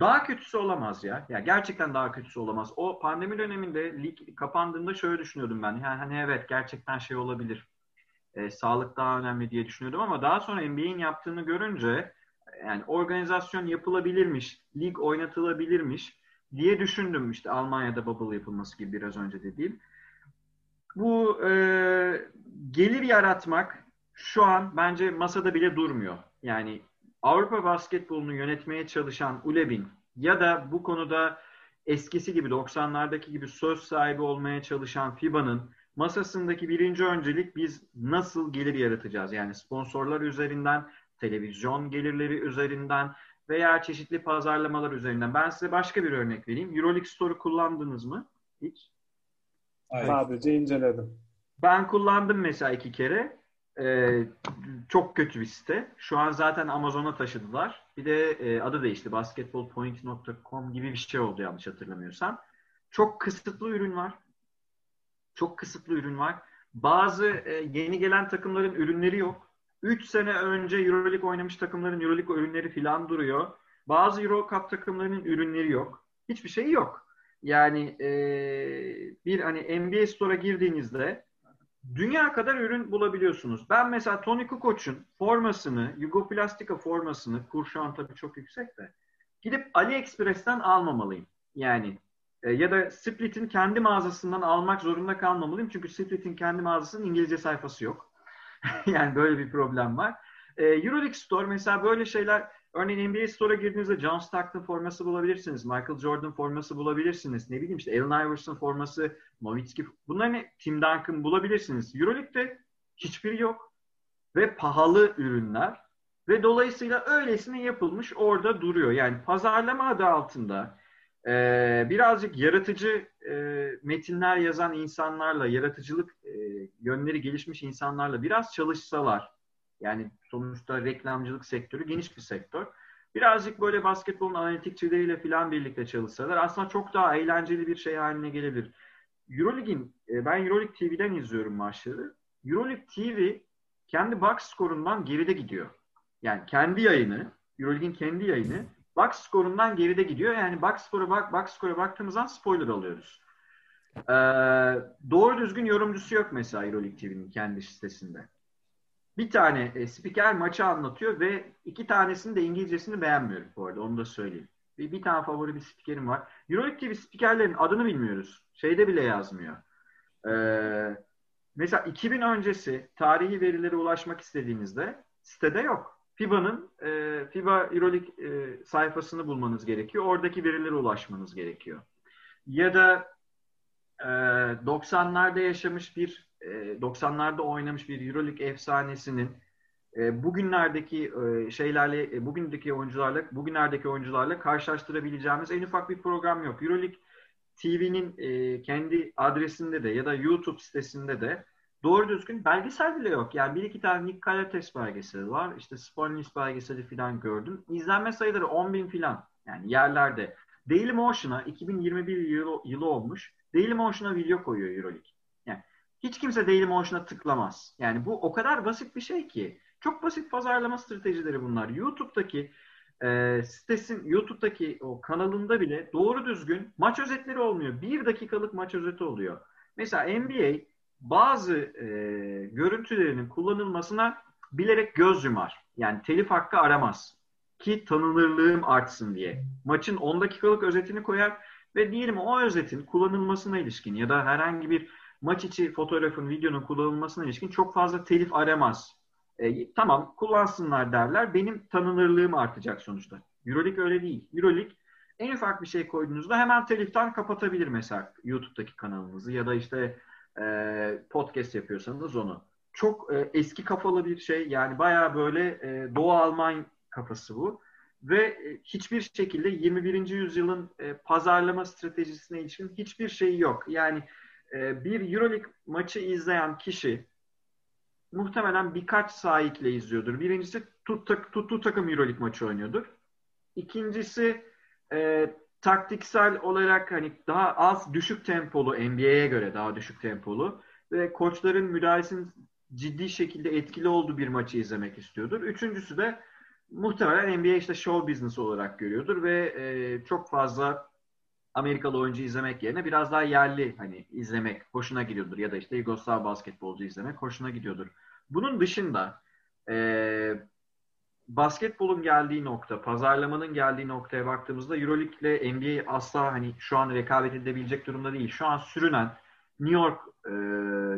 daha kötüsü olamaz ya. Yani gerçekten daha kötüsü olamaz. O pandemi döneminde lig kapandığında şöyle düşünüyordum ben. Yani hani evet, gerçekten şey olabilir. Sağlık daha önemli diye düşünüyordum ama daha sonra NBA'in yaptığını görünce yani organizasyon yapılabilirmiş, lig oynatılabilirmiş diye düşündüm. İşte Almanya'da bubble yapılması gibi biraz önce dediğim. Bu gelir yaratmak şu an bence masada bile durmuyor. Yani Avrupa basketbolunu yönetmeye çalışan ULEB'in ya da bu konuda eskisi gibi 90'lardaki gibi söz sahibi olmaya çalışan FIBA'nın masasındaki birinci öncelik biz nasıl gelir yaratacağız? Yani sponsorlar üzerinden, televizyon gelirleri üzerinden veya çeşitli pazarlamalar üzerinden. Ben size başka bir örnek vereyim. EuroLeague Store'u kullandınız mı hiç? Hayır. Sadece inceledim. Ben kullandım mesela 2 kere. Çok kötü bir site. Şu an zaten Amazon'a taşıdılar. Bir de adı değişti. Basketballpoint.com gibi bir şey oldu yanlış hatırlamıyorsam. Çok kısıtlı ürün var. Çok kısıtlı ürün var. Bazı yeni gelen takımların ürünleri yok. 3 sene önce EuroLeague oynamış takımların EuroLeague ürünleri filan duruyor. Bazı EuroCup takımlarının ürünleri yok. Hiçbir şey yok. Yani bir hani NBA Store'a girdiğinizde dünya kadar ürün bulabiliyorsunuz. Ben mesela Toni Kukoc'un formasını, Jugoplastica formasını, kurşan tabii çok yüksek de, gidip AliExpress'ten almamalıyım. Yani ya da Split'in kendi mağazasından almak zorunda kalmamalıyım. Çünkü Split'in kendi mağazasının İngilizce sayfası yok. Yani böyle bir problem var. EuroLeague Store mesela böyle şeyler, örneğin NBA Store'a girdiğinizde John Stockton forması bulabilirsiniz. Michael Jordan forması bulabilirsiniz. Ne bileyim işte Allen Iverson forması, Nowitzki, bunların Tim Duncan bulabilirsiniz. EuroLeague'de hiçbiri yok. Ve pahalı ürünler. Ve dolayısıyla öylesine yapılmış orada duruyor. Yani pazarlama adı altında birazcık yaratıcı metinler yazan insanlarla, yaratıcılık yönleri gelişmiş insanlarla biraz çalışsalar, yani sonuçta reklamcılık sektörü geniş bir sektör, birazcık böyle basketbolun analitikçileriyle falan birlikte çalışsalar aslında çok daha eğlenceli bir şey haline gelebilir. EuroLeague'in, ben EuroLeague TV'den izliyorum maçları. EuroLeague TV kendi box skorundan geride gidiyor. Yani kendi yayını, EuroLeague'in kendi yayını box skorundan geride gidiyor. Yani box skora baktığımızdan spoiler alıyoruz. Doğru düzgün yorumcusu yok mesela EuroLeague TV'nin kendi sitesinde. Bir tane spiker maçı anlatıyor ve 2 tanesini de İngilizcesini beğenmiyorum bu arada. Onu da söyleyeyim. Bir tane favori bir spikerim var. EuroLeague TV spikerlerin adını bilmiyoruz. Şeyde bile yazmıyor. Mesela 2000 öncesi tarihi verilere ulaşmak istediğinizde sitede yok. FIBA'nın FIBA EuroLeague sayfasını bulmanız gerekiyor. Oradaki verilere ulaşmanız gerekiyor. Ya da 90'larda yaşamış bir 90'larda oynamış bir EuroLeague efsanesinin bugünlerdeki şeylerle, bugünlerdeki oyuncularla karşılaştırabileceğimiz en ufak bir program yok. EuroLeague TV'nin kendi adresinde de ya da YouTube sitesinde de doğru düzgün belgesel bile yok. Yani 1-2 tane Nick Kalates belgeseli var. İşte Sponius belgeseli filan gördüm. İzlenme sayıları 10.000 filan. Yani yerlerde. Dailymotion'a 2021 yılı olmuş. Dailymotion'a video koyuyor EuroLeague. Yani hiç kimse Dailymotion'a tıklamaz. Yani bu o kadar basit bir şey ki. Çok basit pazarlama stratejileri bunlar. YouTube'daki sitesin, YouTube'daki o kanalında bile doğru düzgün maç özetleri olmuyor. 1 dakikalık maç özeti oluyor. Mesela NBA bazı görüntülerinin kullanılmasına bilerek göz yumar. Yani telif hakkı aramaz. Ki tanınırlığım artsın diye. Maçın 10 dakikalık özetini koyar ve diyelim o özetin kullanılmasına ilişkin ya da herhangi bir maç içi fotoğrafın, videonun kullanılmasına ilişkin çok fazla telif aramaz. Tamam kullansınlar derler. Benim tanınırlığım artacak sonuçta. EuroLeague öyle değil. EuroLeague en ufak bir şey koyduğunuzda hemen teliften kapatabilir mesela YouTube'daki kanalınızı ya da işte podcast yapıyorsanız onu. Çok eski kafalı bir şey. Yani bayağı böyle Doğu Alman kafası bu. Ve hiçbir şekilde 21. yüzyılın pazarlama stratejisine ilişkin hiçbir şey yok. Yani bir EuroLeague maçı izleyen kişi muhtemelen birkaç sahiple izliyordur. Birincisi tuttuğu takım EuroLeague maçı oynuyordur. İkincisi taktiksel olarak hani daha az düşük tempolu, NBA'ye göre daha düşük tempolu ve koçların müdahalesinin ciddi şekilde etkili olduğu bir maçı izlemek istiyordur. Üçüncüsü de muhtemelen NBA işte show business olarak görüyordur ve çok fazla Amerikalı oyuncu izlemek yerine biraz daha yerli hani izlemek hoşuna gidiyordur ya da işte Yugoslav basketbolcu izlemek hoşuna gidiyordur. Bunun dışında basketbolun geldiği nokta, pazarlamanın geldiği noktaya baktığımızda EuroLeague ile NBA asla hani şu an rekabet edebilecek durumda değil. Şu an sürünen New York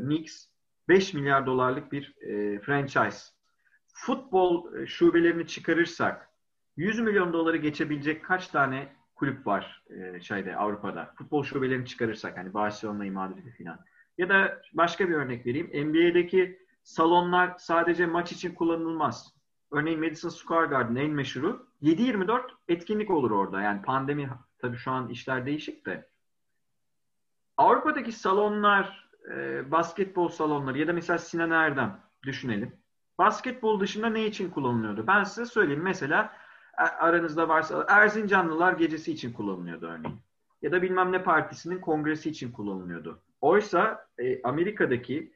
Knicks 5 milyar dolarlık bir franchise. Futbol şubelerini çıkarırsak 100 milyon doları geçebilecek kaç tane kulüp var Avrupa'da? Futbol şubelerini çıkarırsak hani Barcelona'yı, Madrid'i falan. Ya da başka bir örnek vereyim. NBA'deki salonlar sadece maç için kullanılmaz. Örneğin Madison Square Garden en meşhuru. 7-24 etkinlik olur orada. Yani pandemi tabii şu an işler değişik de. Avrupa'daki salonlar, basketbol salonları ya da mesela Sinan Erdem düşünelim. Basketbol dışında ne için kullanılıyordu? Ben size söyleyeyim. Mesela aranızda varsa Erzincanlılar gecesi için kullanılıyordu örneğin. Ya da bilmem ne partisinin kongresi için kullanılıyordu. Oysa Amerika'daki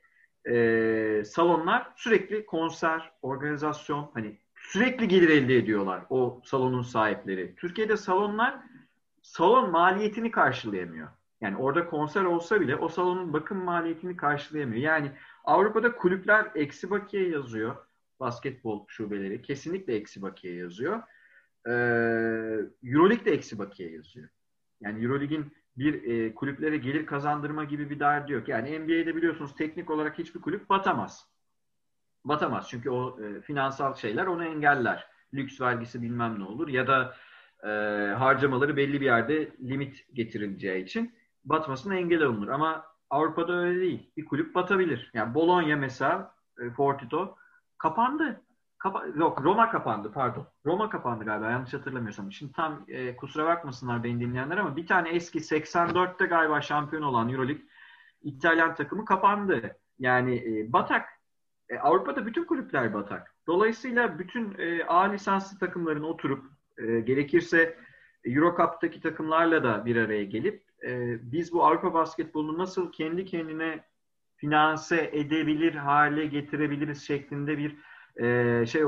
salonlar sürekli konser, organizasyon, hani sürekli gelir elde ediyorlar o salonun sahipleri. Türkiye'de salonlar salon maliyetini karşılayamıyor. Yani orada konser olsa bile o salonun bakım maliyetini karşılayamıyor. Yani Avrupa'da kulüpler eksi bakiye yazıyor. Basketbol şubeleri kesinlikle eksi bakiye yazıyor. EuroLeague de eksi bakiye yazıyor. Yani EuroLeague'in bir kulüplere gelir kazandırma gibi bir derdi yok. Yani NBA'de biliyorsunuz teknik olarak hiçbir kulüp batamaz. Batamaz çünkü o finansal şeyler onu engeller. Lüks vergisi bilmem ne olur ya da harcamaları belli bir yerde limit getirileceği için batmasına engel olunur. Ama Avrupa'da öyle değil. Bir kulüp batabilir. Yani Bologna mesela Fortito kapandı. Roma kapandı pardon. Roma kapandı galiba yanlış hatırlamıyorsam. Şimdi tam kusura bakmasınlar beni dinleyenler ama bir tane eski 84'te galiba şampiyon olan EuroLeague İtalyan takımı kapandı. Yani batak. Avrupa'da bütün kulüpler batak. Dolayısıyla bütün A lisanslı takımların oturup gerekirse Euro Cup'taki takımlarla da bir araya gelip biz bu Avrupa basketbolunu nasıl kendi kendine finanse edebilir hale getirebiliriz şeklinde bir şey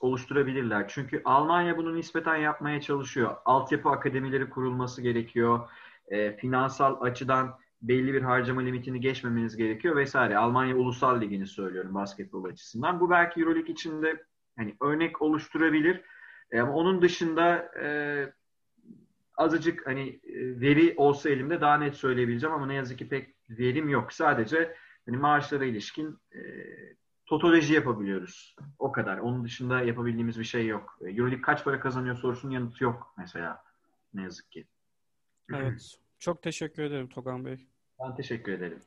oluşturabilirler. Çünkü Almanya bunu nispeten yapmaya çalışıyor. Altyapı akademileri kurulması gerekiyor. Finansal açıdan belli bir harcama limitini geçmemeniz gerekiyor vesaire. Almanya Ulusal Ligi'ni söylüyorum basketbol açısından. Bu belki EuroLeague için de hani örnek oluşturabilir. Ama onun dışında azıcık hani veri olsa elimde daha net söyleyebileceğim ama ne yazık ki pek verim yok. Sadece hani maaşlara ilişkin totoloji yapabiliyoruz. O kadar. Onun dışında yapabildiğimiz bir şey yok. EuroLeague kaç para kazanıyor sorusunun yanıtı yok mesela. Ne yazık ki. Evet. Çok teşekkür ederim Togan Bey. Ben teşekkür ederim.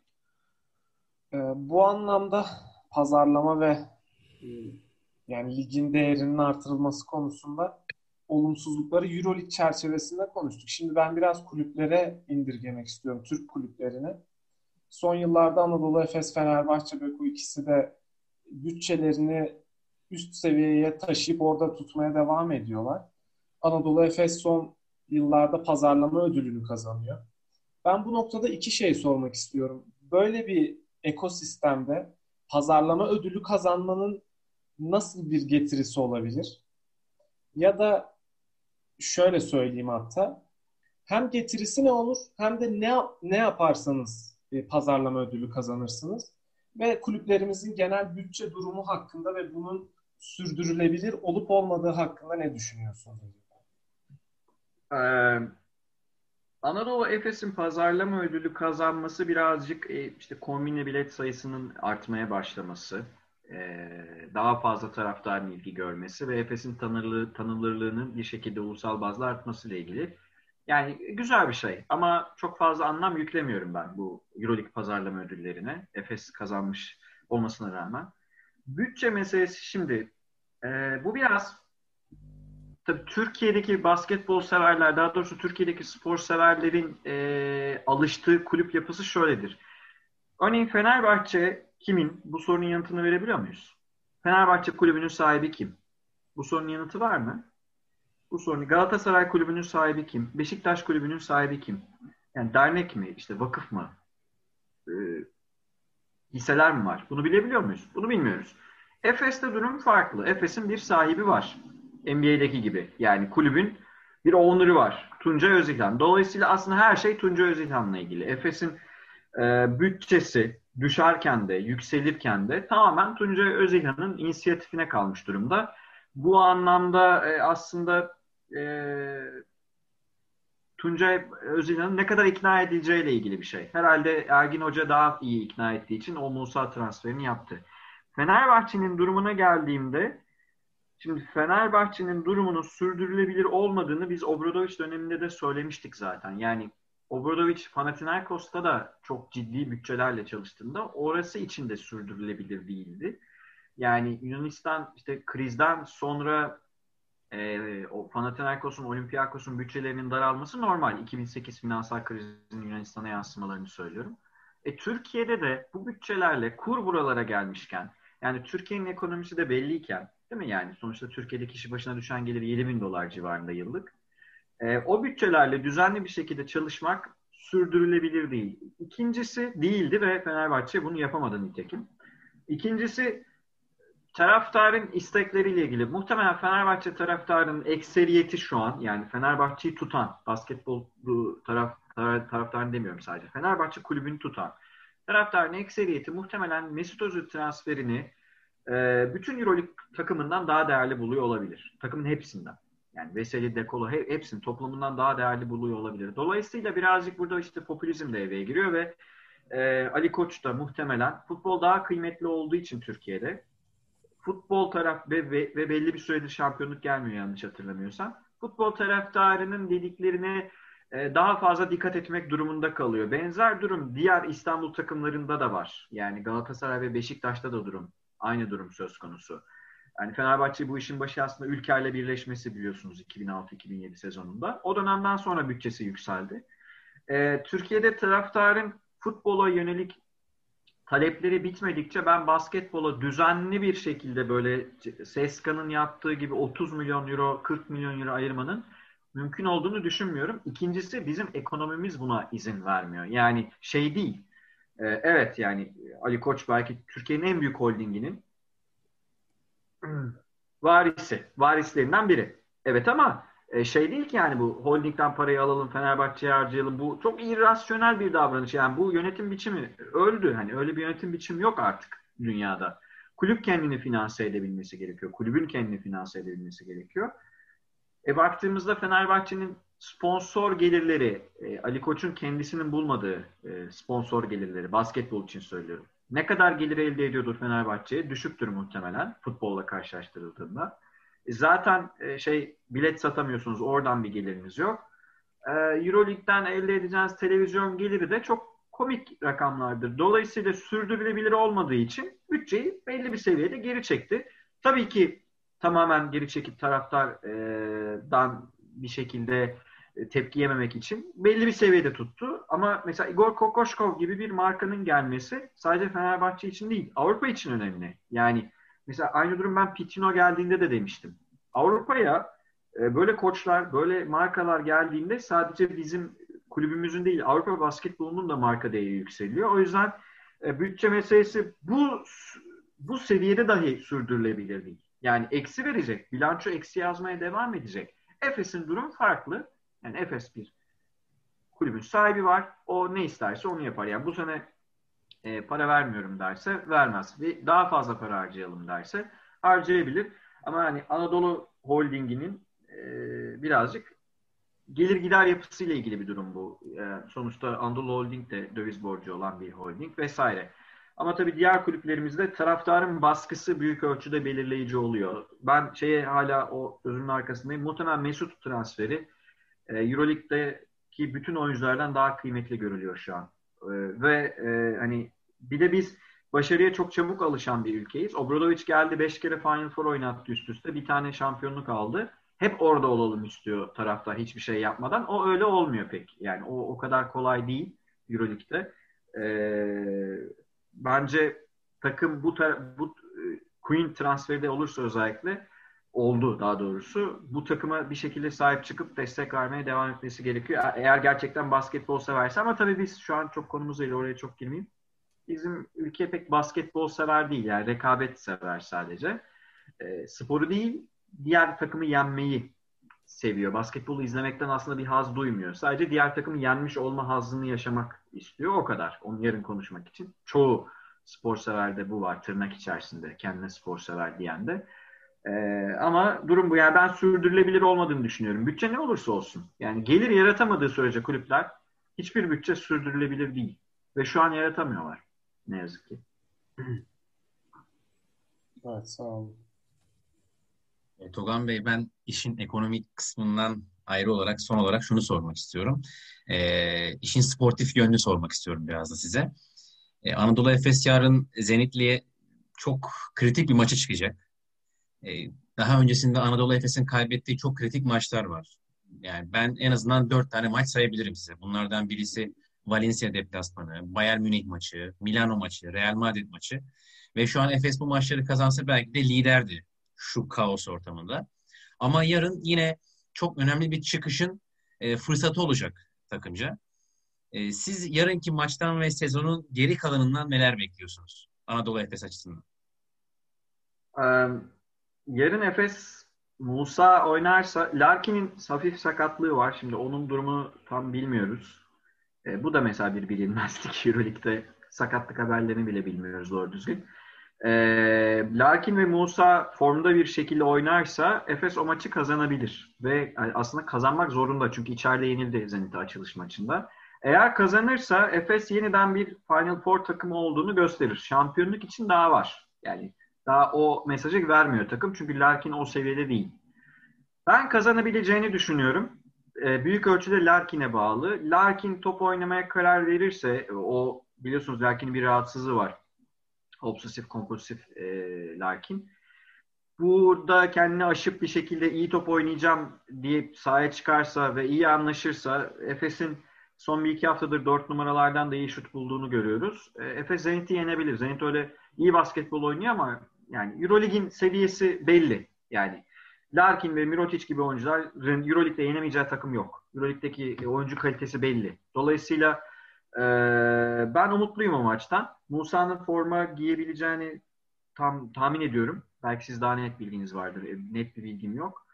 Bu anlamda pazarlama ve yani ligin değerinin artırılması konusunda olumsuzlukları EuroLeague çerçevesinde konuştuk. Şimdi ben biraz kulüplere indirgemek istiyorum. Türk kulüplerine. Son yıllarda Anadolu Efes, Fenerbahçe, Beko ikisi de bütçelerini üst seviyeye taşıyıp orada tutmaya devam ediyorlar. Anadolu Efes son yıllarda pazarlama ödülünü kazanıyor. Ben bu noktada iki şey sormak istiyorum. Böyle bir ekosistemde pazarlama ödülü kazanmanın nasıl bir getirisi olabilir? Ya da şöyle söyleyeyim hatta, hem getirisi ne olur hem de ne yaparsanız pazarlama ödülü kazanırsınız. Ve kulüplerimizin genel bütçe durumu hakkında ve bunun sürdürülebilir olup olmadığı hakkında ne düşünüyorsunuz? Anadolu Efes'in pazarlama ödülü kazanması birazcık işte kombine bilet sayısının artmaya başlaması, daha fazla taraftarın ilgi görmesi ve Efes'in tanınırlığının bir şekilde ulusal bazda artması ile ilgili. Yani güzel bir şey ama çok fazla anlam yüklemiyorum ben bu EuroLeague pazarlama ödüllerine. Efes kazanmış olmasına rağmen. Bütçe meselesi şimdi bu biraz tabii Türkiye'deki basketbol severler, daha doğrusu Türkiye'deki spor severlerin alıştığı kulüp yapısı şöyledir. Örneğin Fenerbahçe kimin? Bu sorunun yanıtını verebiliyor muyuz? Fenerbahçe kulübünün sahibi kim? Bu sorunun yanıtı var mı? Bu sorunu Galatasaray kulübünün sahibi kim? Beşiktaş kulübünün sahibi kim? Yani dernek mi? İşte vakıf mı? Hisseler mi var? Bunu bilebiliyor muyuz? Bunu bilmiyoruz. Efes'te durum farklı. Efes'in bir sahibi var. NBA'deki gibi. Yani kulübün bir owner'ı var. Tunca Özilhan. Dolayısıyla aslında her şey Tunca Özilhan'la ilgili. Efes'in bütçesi düşerken de, yükselirken de tamamen Tunca Özilhan'ın inisiyatifine kalmış durumda. Bu anlamda aslında Tuncay Özilhan'ın ne kadar ikna edileceğiyle ilgili bir şey. Herhalde Ergin Hoca daha iyi ikna ettiği için o Musa transferini yaptı. Fenerbahçe'nin durumuna geldiğimde, şimdi Fenerbahçe'nin durumunun sürdürülebilir olmadığını biz Obradoviç döneminde de söylemiştik zaten. Yani Obradoviç Panathinaikos'ta da çok ciddi bütçelerle çalıştığında orası için de sürdürülebilir değildi. Yani Yunanistan işte krizden sonra o Panathinaikos'un, Olympiakos'un bütçelerinin daralması normal. 2008 finansal krizinin Yunanistan'a yansımalarını söylüyorum. Türkiye'de de bu bütçelerle kur buralara gelmişken, yani Türkiye'nin ekonomisi de belliyken, değil mi? Yani sonuçta Türkiye'de kişi başına düşen gelir $7.000 civarında yıllık. O bütçelerle düzenli bir şekilde çalışmak sürdürülebilir değil. İkincisi değildi ve Fenerbahçe bunu yapamadı nitekim. İkincisi taraftarın istekleriyle ilgili. Muhtemelen Fenerbahçe taraftarının ekseriyeti şu an, yani Fenerbahçe'yi tutan, basketbol taraftarını demiyorum sadece, Fenerbahçe kulübünü tutan taraftarın ekseriyeti muhtemelen Mesut Özil transferini bütün EuroLeague takımından daha değerli buluyor olabilir. Takımın hepsinden. Yani Veseli, Dekolo hepsinin toplumundan daha değerli buluyor olabilir. Dolayısıyla birazcık burada işte popülizm devreye giriyor ve Ali Koç da muhtemelen futbol daha kıymetli olduğu için Türkiye'de futbol taraf ve belli bir süredir şampiyonluk gelmiyor yanlış hatırlamıyorsam. Futbol taraftarının dediklerine daha fazla dikkat etmek durumunda kalıyor. Benzer durum diğer İstanbul takımlarında da var. Yani Galatasaray ve Beşiktaş'ta da aynı durum söz konusu. Yani Fenerbahçe bu işin başı aslında Ülker'le birleşmesi, biliyorsunuz, 2006-2007 sezonunda. O dönemden sonra bütçesi yükseldi. Türkiye'de taraftarın futbola yönelik talepleri bitmedikçe ben basketbola düzenli bir şekilde böyle CSKA'nın yaptığı gibi €30 milyon, €40 milyon ayırmanın mümkün olduğunu düşünmüyorum. İkincisi bizim ekonomimiz buna izin vermiyor. Yani şey değil. Evet, yani Ali Koç belki Türkiye'nin en büyük holdinginin varislerinden biri. Evet, ama şey değil ki yani bu holdingden parayı alalım Fenerbahçe'ye harcayalım. Bu çok irrasyonel bir davranış. Yani bu yönetim biçimi öldü. Hani öyle bir yönetim biçimi yok artık dünyada. Kulüp kendini finanse edebilmesi gerekiyor. Kulübün kendini finanse edebilmesi gerekiyor. Baktığımızda Fenerbahçe'nin sponsor gelirleri, Ali Koç'un kendisinin bulmadığı sponsor gelirleri, basketbol için söylüyorum. Ne kadar gelir elde ediyordur Fenerbahçe? Düşüktür muhtemelen futbolla karşılaştırıldığında. Zaten bilet satamıyorsunuz, oradan bir geliriniz yok. EuroLeague'den elde edeceğiniz televizyon geliri de çok komik rakamlardır. Dolayısıyla sürdürülebilir olmadığı için bütçeyi belli bir seviyede geri çekti. Tabii ki tamamen geri çekip taraftardan bir şekilde tepki yememek için belli bir seviyede tuttu. Ama mesela Igor Kokoschkov gibi bir markanın gelmesi sadece Fenerbahçe için değil, Avrupa için önemli. Yani mesela aynı durum ben Pitino geldiğinde de demiştim. Avrupa'ya böyle koçlar, böyle markalar geldiğinde sadece bizim kulübümüzün değil, Avrupa basketbolunun da marka değeri yükseliyor. O yüzden bütçe meselesi bu seviyede dahi sürdürülebilir değil. Yani eksi verecek, bilanço eksi yazmaya devam edecek. Efes'in durumu farklı. Yani Efes bir kulübün sahibi var. O ne isterse onu yapar. Yani bu sene para vermiyorum derse vermez. Bir daha fazla para harcayalım derse harcayabilir. Ama hani Anadolu Holding'inin birazcık gelir gider yapısıyla ilgili bir durum bu. Sonuçta Anadolu Holding de döviz borcu olan bir holding vesaire. Ama tabii diğer kulüplerimizde taraftarın baskısı büyük ölçüde belirleyici oluyor. Ben hala o sözünün arkasındayım. Muhtemelen Mesut transferi EuroLeague'deki bütün oyunculardan daha kıymetli görülüyor şu an. Ve bir de biz başarıya çok çabuk alışan bir ülkeyiz. Obradoviç geldi, 5 kere Final Four oynattı üst üste. Bir tane şampiyonluk aldı. Hep orada olalım istiyor taraftar hiçbir şey yapmadan. O öyle olmuyor pek. Yani o kadar kolay değil EuroLeague'de. Bence takım bu Queen transferi de olursa özellikle bu takıma bir şekilde sahip çıkıp destek vermeye devam etmesi gerekiyor. Eğer gerçekten basketbol severse, ama tabii biz şu an çok konumuz değil, oraya çok girmeyeyim. Bizim ülke pek basketbol sever değil, yani rekabet sever sadece. Sporu değil, diğer takımı yenmeyi seviyor. Basketbolu izlemekten aslında bir haz duymuyor. Sadece diğer takımı yenmiş olma hazzını yaşamak istiyor, o kadar. Onu yarın konuşmak için. Çoğu spor severde bu var, tırnak içerisinde kendine spor sever diyen de. Ama durum bu. Yani ben sürdürülebilir olmadığını düşünüyorum. Bütçe ne olursa olsun. Yani gelir yaratamadığı sürece kulüpler, hiçbir bütçe sürdürülebilir değil. Ve şu an yaratamıyorlar. Ne yazık ki. Evet, sağ olun. Togan Bey, ben işin ekonomik kısmından ayrı olarak son olarak şunu sormak istiyorum. İşin sportif yönünü sormak istiyorum biraz da size. Anadolu Efes yarın Zenitli'ye çok kritik bir maça çıkacak. Daha öncesinde Anadolu Efes'in kaybettiği çok kritik maçlar var. Yani ben en azından 4 tane maç sayabilirim size. Bunlardan birisi Valencia deplasmanı, Bayern Münih maçı, Milano maçı, Real Madrid maçı. Ve şu an Efes bu maçları kazansa belki de liderdi şu kaos ortamında. Ama yarın yine çok önemli bir çıkışın fırsatı olacak takımca. Siz yarınki maçtan ve sezonun geri kalanından neler bekliyorsunuz Anadolu Efes açısından? Yarın Efes Musa oynarsa, Larkin'in hafif sakatlığı var. Şimdi onun durumu tam bilmiyoruz. Bu da mesela bir bilinmezlik. EuroLeague'de sakatlık haberlerini bile bilmiyoruz doğru düzgün. Larkin ve Musa formda bir şekilde oynarsa Efes o maçı kazanabilir. Ve aslında kazanmak zorunda. Çünkü içeride yenildi Zenit'e açılış maçında. Eğer kazanırsa Efes yeniden bir Final Four takımı olduğunu gösterir. Şampiyonluk için daha var. Yani daha o mesajı vermiyor takım. Çünkü Larkin o seviyede değil. Ben kazanabileceğini düşünüyorum. Büyük ölçüde Larkin'e bağlı. Larkin top oynamaya karar verirse, o biliyorsunuz Larkin'in bir rahatsızlığı var. Obsesif kompulsif Larkin. Burada kendini aşıp bir şekilde iyi top oynayacağım diye sahaya çıkarsa ve iyi anlaşırsa Efes'in son bir iki haftadır 4 numaralardan da iyi şut bulduğunu görüyoruz. Efes Zenit'i yenebilir. Zenit öyle iyi basketbol oynuyor ama yani EuroLeague'in seviyesi belli. Yani Larkin ve Mirotic gibi oyuncular EuroLeague'de yenemeyeceği takım yok. EuroLeague'deki oyuncu kalitesi belli. Dolayısıyla ben umutluyum o maçtan. Musa'nın forma giyebileceğini tahmin ediyorum. Belki siz daha net bilginiz vardır. Net bir bilgim yok.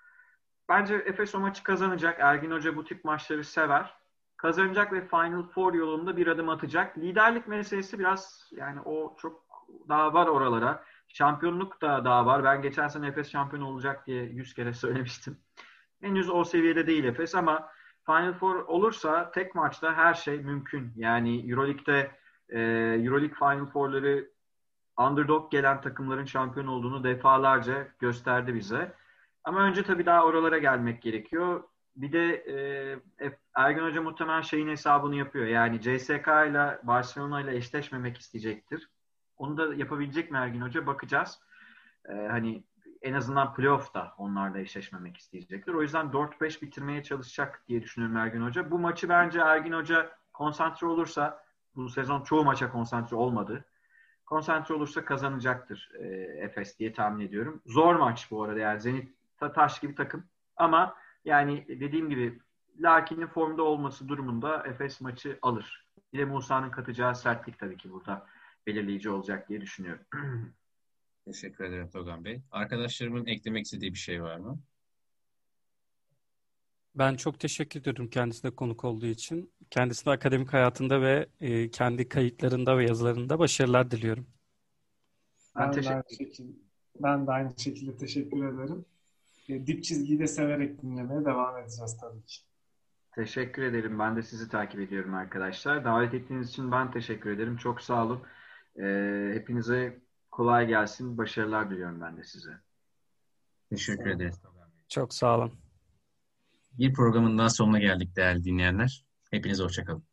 Bence Efes o maçı kazanacak. Ergin Hoca bu tip maçları sever. Kazanacak ve Final Four yolunda bir adım atacak. Liderlik meselesi biraz yani o çok daha var oralara. Şampiyonluk da daha var. Ben geçen sene Efes şampiyon olacak diye 100 kere söylemiştim. Henüz o seviyede değil Efes ama Final Four olursa tek maçta her şey mümkün. Yani EuroLeague'de EuroLeague Final Four'ları underdog gelen takımların şampiyon olduğunu defalarca gösterdi bize. Ama önce tabii daha oralara gelmek gerekiyor. Bir de Ergin Hoca muhtemelen şeyin hesabını yapıyor. Yani CSKA ile Barcelona ile eşleşmemek isteyecektir. Onu da yapabilecek mi Ergin Hoca? Bakacağız. Hani en azından playoff'ta onlarla eşleşmemek isteyecektir. O yüzden 4-5 bitirmeye çalışacak diye düşünüyorum Ergin Hoca. Bu maçı bence Ergin Hoca konsantre olursa, bu sezon çoğu maça konsantre olmadı. Konsantre olursa kazanacaktır Efes diye tahmin ediyorum. Zor maç bu arada yani Zenit taş gibi takım ama yani dediğim gibi Larkin'in formda olması durumunda Efes maçı alır. Bir de Musa'nın katacağı sertlik tabii ki burada belirleyici olacak diye düşünüyorum. Teşekkür ederim Togan Bey. Arkadaşlarımın eklemek istediği bir şey var mı? Ben çok teşekkür ediyorum kendisine konuk olduğu için. Kendisine akademik hayatında ve kendi kayıtlarında ve yazılarında başarılar diliyorum. Ben de aynı şekilde teşekkür ederim. Dip çizgiyi de severek dinlemeye devam edeceğiz tabii ki. Teşekkür ederim. Ben de sizi takip ediyorum arkadaşlar. Davet ettiğiniz için ben teşekkür ederim. Çok sağ olun. Hepinize kolay gelsin. Başarılar diliyorum ben de size. Teşekkür ederiz. Çok sağ olun. Bir programın daha sonuna geldik değerli dinleyenler. Hepinize hoşça kalın.